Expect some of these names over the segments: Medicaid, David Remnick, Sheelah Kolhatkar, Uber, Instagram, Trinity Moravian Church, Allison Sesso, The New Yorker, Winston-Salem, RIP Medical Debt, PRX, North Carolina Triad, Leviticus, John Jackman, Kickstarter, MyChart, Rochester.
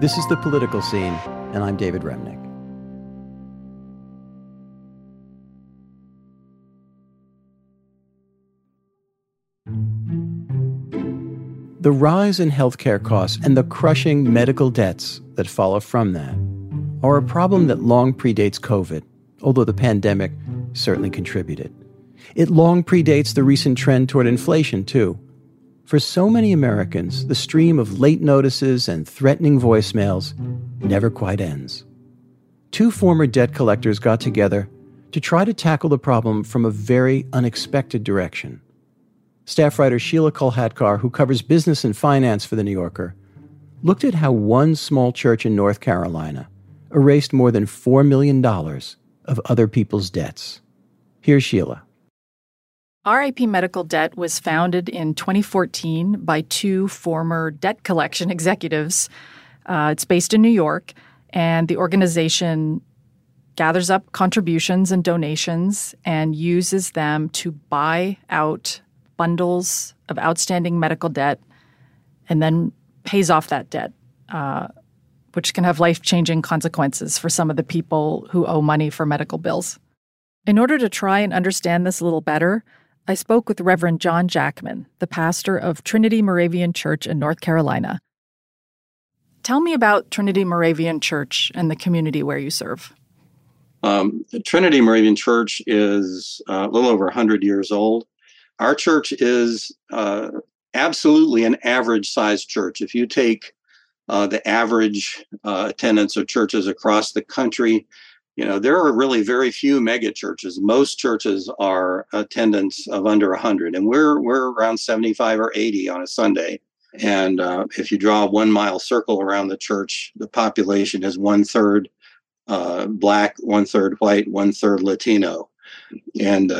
This is The Political Scene, and I'm David Remnick. The rise in healthcare costs and the crushing medical debts that follow from that are a problem that long predates COVID, although the pandemic certainly contributed. It long predates the recent trend toward inflation, too. For so many Americans, the stream of late notices and threatening voicemails never quite ends. Two former debt collectors got together to try to tackle the problem from a very unexpected direction. Staff writer Sheelah Kolhatkar, who covers business and finance for The New Yorker, looked at how one small church in North Carolina erased more than $4 million of other people's debts. Here's Sheelah. RIP Medical Debt was founded in 2014 by two former debt collection executives. It's based in New York, and the organization gathers up contributions and donations and uses them to buy out bundles of outstanding medical debt and then pays off that debt, which can have life-changing consequences for some of the people who owe money for medical bills. In order to try and understand this a little better, I spoke with Reverend John Jackman, the pastor of Trinity Moravian Church in North Carolina. Tell me about Trinity Moravian Church and the community where you serve. Trinity Moravian Church is a little over 100 years old. Our church is absolutely an average-sized church. If you take the average attendance of churches across the country, you know, there are really very few mega churches. Most churches are attendance of under 100, and we're around 75 or 80 on a Sunday. And if you draw a 1-mile circle around the church, the population is 1/3 Black, 1/3 white, 1/3 Latino. And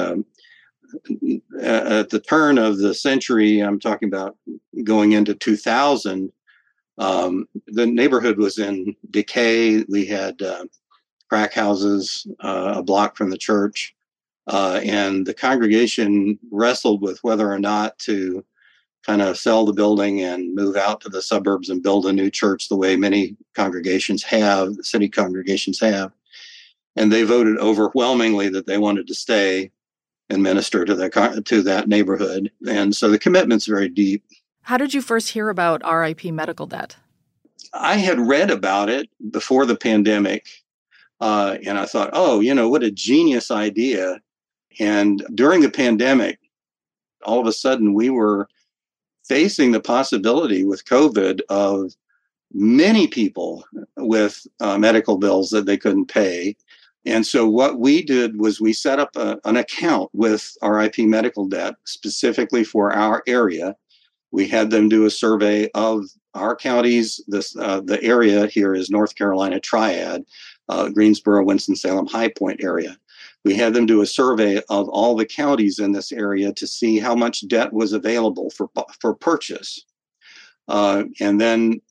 at the turn of the century, I'm talking about going into 2000, the neighborhood was in decay. We had crack houses a block from the church, and the congregation wrestled with whether or not to kind of sell the building and move out to the suburbs and build a new church the way many congregations have, city congregations have. And they voted overwhelmingly that they wanted to stay and minister to that neighborhood. And so the commitment's very deep. How did you first hear about RIP Medical Debt? I had read about it before the pandemic. And I thought, oh, you know, what a genius idea. And during the pandemic, all of a sudden we were facing the possibility with COVID of many people with medical bills that they couldn't pay. And so what we did was we set up an account with RIP Medical Debt specifically for our area. We had them do a survey of our counties. The area here is North Carolina Triad. Greensboro, Winston-Salem, High Point area. We had them do a survey of all the counties in this area to see how much debt was available for purchase. And then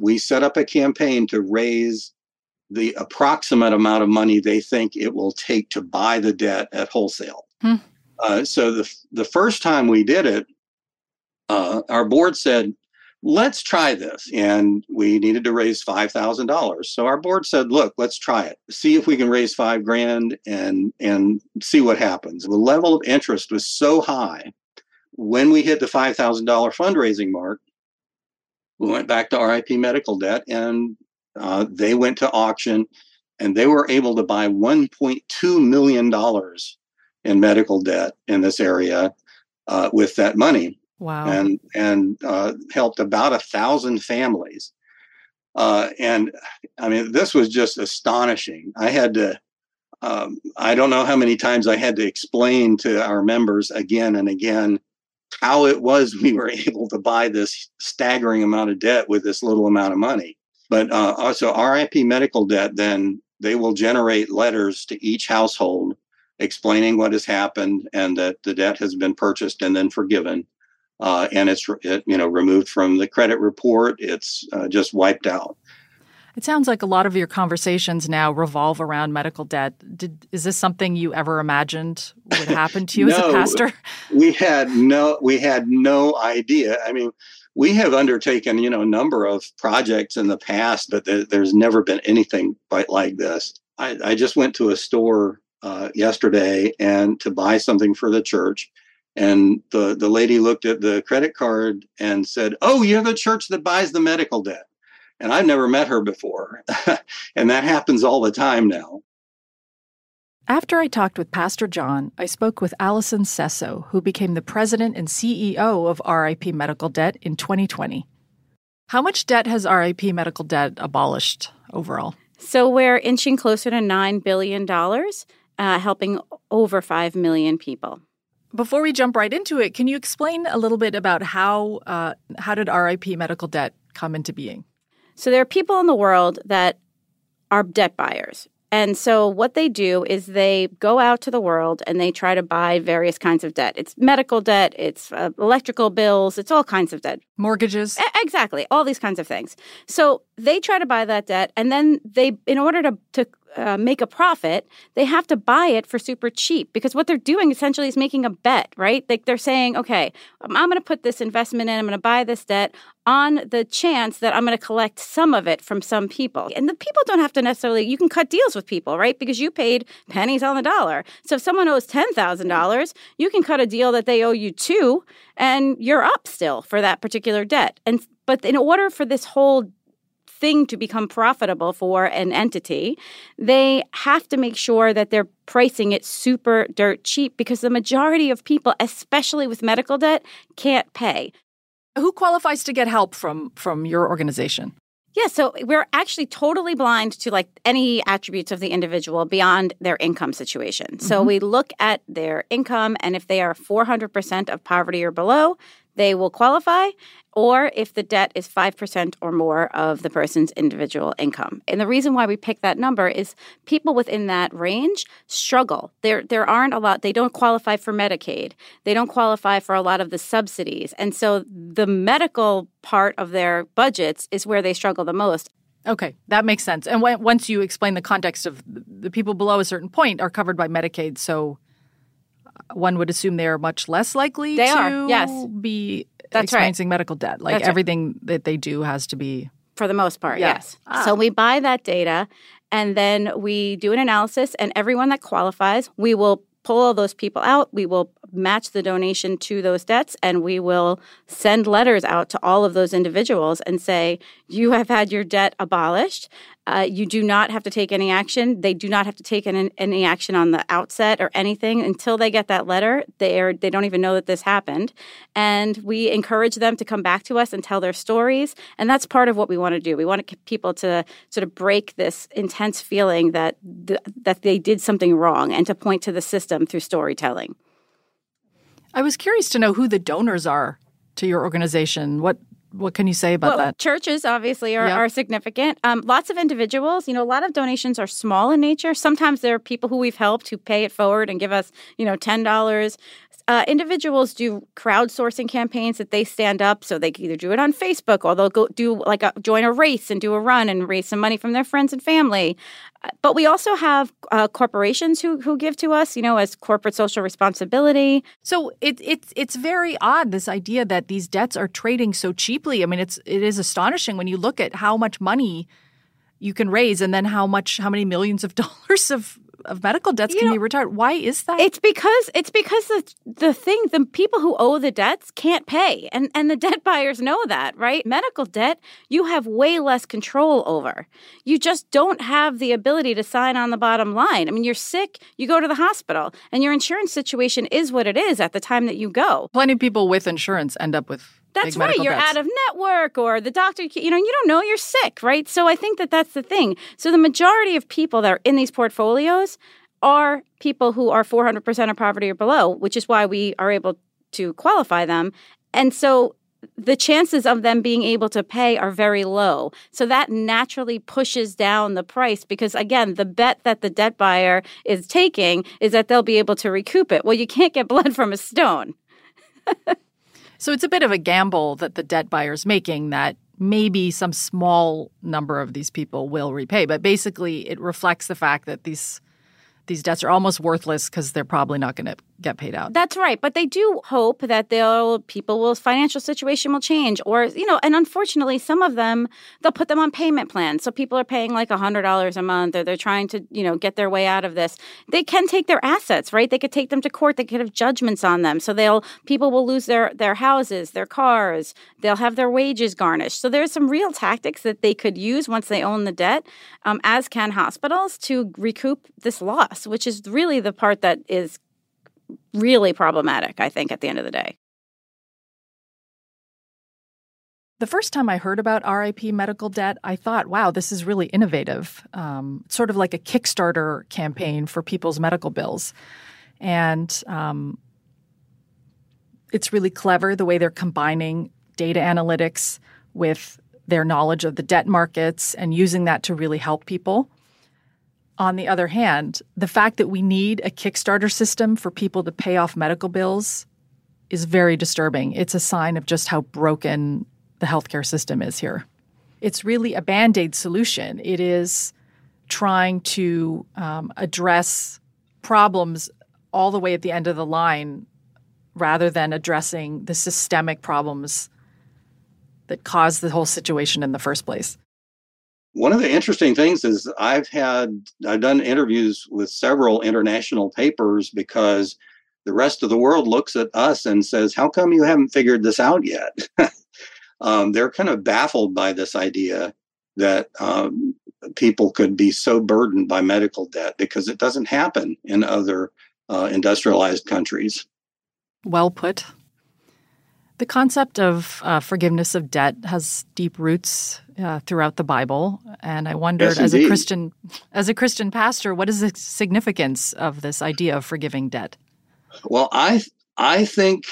we set up a campaign to raise the approximate amount of money they think it will take to buy the debt at wholesale. So the first time we did it, our board said, let's try this. And we needed to raise $5,000. So our board said, look, let's try it. See if we can raise $5,000 and see what happens. The level of interest was so high. When we hit the $5,000 fundraising mark, we went back to RIP Medical Debt, and they went to auction, and they were able to buy $1.2 million in medical debt in this area with that money. Wow. And helped about 1,000 families. And I mean, this was just astonishing. I had to, I don't know how many times I had to explain to our members again and again how it was we were able to buy this staggering amount of debt with this little amount of money. But also RIP Medical Debt, then they will generate letters to each household explaining what has happened and that the debt has been purchased and then forgiven. And it's removed from the credit report. It's just wiped out. It sounds like a lot of your conversations now revolve around medical debt. Is this something you ever imagined would happen to you? No, as a pastor? We had no idea. I mean, we have undertaken, you know, a number of projects in the past, but there's never been anything quite like this. I just went to a store yesterday and to buy something for the church. And the lady looked at the credit card and said, "Oh, you're the church that buys the medical debt." And I've never met her before. And that happens all the time now. After I talked with Pastor John, I spoke with Allison Sesso, who became the president and CEO of RIP Medical Debt in 2020. How much debt has RIP Medical Debt abolished overall? So we're inching closer to $9 billion, helping over 5 million people. Before we jump right into it, can you explain a little bit about how did RIP Medical Debt come into being? So there are people in the world that are debt buyers. And so what they do is they go out to the world and they try to buy various kinds of debt. It's medical debt, it's electrical bills, it's all kinds of debt. Mortgages. Exactly. All these kinds of things. So they try to buy that debt, and then they, in order to make a profit, they have to buy it for super cheap, because what they're doing essentially is making a bet, right? Like they're saying, okay, I'm going to put this investment in, I'm going to buy this debt on the chance that I'm going to collect some of it from some people. And the people don't have to necessarily, you can cut deals with people, right? Because you paid pennies on the dollar. So if someone owes $10,000, you can cut a deal that they owe you $2,000 and you're up still for that particular debt. But in order for this whole thing to become profitable for an entity, they have to make sure that they're pricing it super dirt cheap, because the majority of people, especially with medical debt, can't pay. Who qualifies to get help from your organization? Yeah, so we're actually totally blind to like any attributes of the individual beyond their income situation. Mm-hmm. So we look at their income, and if they are 400% of poverty or below, they will qualify, or if the debt is 5% or more of the person's individual income. And the reason why we pick that number is people within that range struggle. There aren't a lot. They don't qualify for Medicaid. They don't qualify for a lot of the subsidies. And so the medical part of their budgets is where they struggle the most. Okay, that makes sense. And once you explain the context of the people below a certain point are covered by Medicaid, so one would assume they are much less likely be experiencing medical debt. Like that's everything that they do has to be. For the most part, yes. So we buy that data, and then we do an analysis, and everyone that qualifies, we will pull all those people out. We will match the donation to those debts, and we will send letters out to all of those individuals and say, you have had your debt abolished. You do not have to take any action. They do not have to take any action on the outset or anything until they get that letter. They don't even know that this happened. And we encourage them to come back to us and tell their stories. And that's part of what we want to do. We want to get people to sort of break this intense feeling that that they did something wrong, and to point to the system through storytelling. I was curious to know who the donors are to your organization. What can you say about that? Churches, obviously, are significant. Lots of individuals. You know, a lot of donations are small in nature. Sometimes there are people who we've helped who pay it forward and give us, you know, $10. Individuals do crowdsourcing campaigns that they stand up, so they can either do it on Facebook, or they'll go do join a race and do a run and raise some money from their friends and family. But we also have corporations who give to us, you know, as corporate social responsibility. So it's very odd, this idea that these debts are trading so cheaply. I mean, it is astonishing when you look at how much money you can raise, and then how many millions of dollars of medical debts can be retired. Why is that? It's because the people who owe the debts can't pay. And the debt buyers know that, right? Medical debt, you have way less control over. You just don't have the ability to sign on the bottom line. I mean, you're sick, you go to the hospital, and your insurance situation is what it is at the time that you go. Plenty of people with insurance end up with That's right. You're out of network, or the doctor, you know, you don't know you're sick, right? So I think that that's the thing. So the majority of people that are in these portfolios are people who are 400% of poverty or below, which is why we are able to qualify them. And so the chances of them being able to pay are very low. So that naturally pushes down the price, because, again, the bet that the debt buyer is taking is that they'll be able to recoup it. Well, you can't get blood from a stone. So it's a bit of a gamble that the debt buyer's making, that maybe some small number of these people will repay. But basically, it reflects the fact that these debts are almost worthless, because they're probably not going to get paid out. That's right. But they do hope that people's financial situation will change, or, and unfortunately, some of them, they'll put them on payment plans. So people are paying like $100 a month, or they're trying to, get their way out of this. They can take their assets, right? They could take them to court. They could have judgments on them. So people will lose their houses, their cars. They'll have their wages garnished. So there's some real tactics that they could use once they own the debt, as can hospitals, to recoup this loss, which is really the part that is really problematic, I think, at the end of the day. The first time I heard about RIP Medical Debt, I thought, wow, this is really innovative, sort of like a Kickstarter campaign for people's medical bills. And it's really clever the way they're combining data analytics with their knowledge of the debt markets and using that to really help people. On the other hand, the fact that we need a Kickstarter system for people to pay off medical bills is very disturbing. It's a sign of just how broken the healthcare system is here. It's really a Band-Aid solution. It is trying to address problems all the way at the end of the line rather than addressing the systemic problems that caused the whole situation in the first place. One of the interesting things is I've done interviews with several international papers, because the rest of the world looks at us and says, how come you haven't figured this out yet? They're kind of baffled by this idea that people could be so burdened by medical debt, because it doesn't happen in other industrialized countries. Well put. The concept of forgiveness of debt has deep roots throughout the Bible, and I wondered, yes, as a Christian pastor, what is the significance of this idea of forgiving debt? Well, I think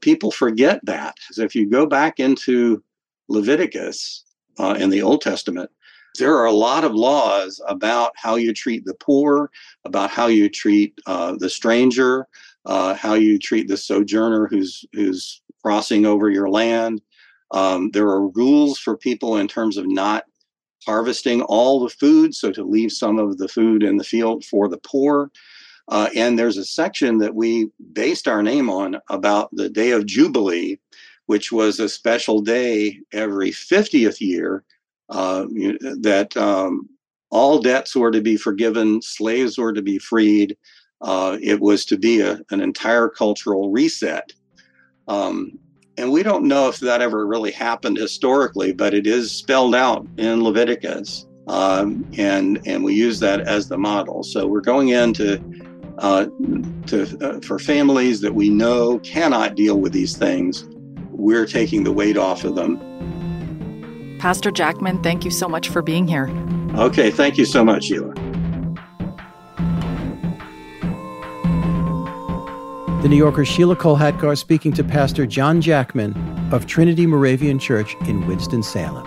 people forget that. So if you go back into Leviticus in the Old Testament, there are a lot of laws about how you treat the poor, about how you treat the stranger, how you treat the sojourner who's crossing over your land. There are rules for people in terms of not harvesting all the food, so to leave some of the food in the field for the poor. And there's a section that we based our name on about the Day of Jubilee, which was a special day every 50th year that all debts were to be forgiven, slaves were to be freed. It was to be an entire cultural reset. And we don't know if that ever really happened historically, but it is spelled out in Leviticus. And we use that as the model. So we're going into for families that we know cannot deal with these things, we're taking the weight off of them. Pastor Jackman, thank you so much for being here. Okay, thank you so much, Sheelah. The New Yorker's Sheelah Kolhatkar speaking to Pastor John Jackman of Trinity Moravian Church in Winston-Salem.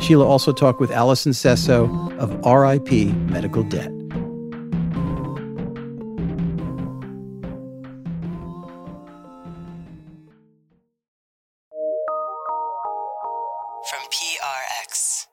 Sheelah also talked with Allison Sesso of RIP Medical Debt. From PRX.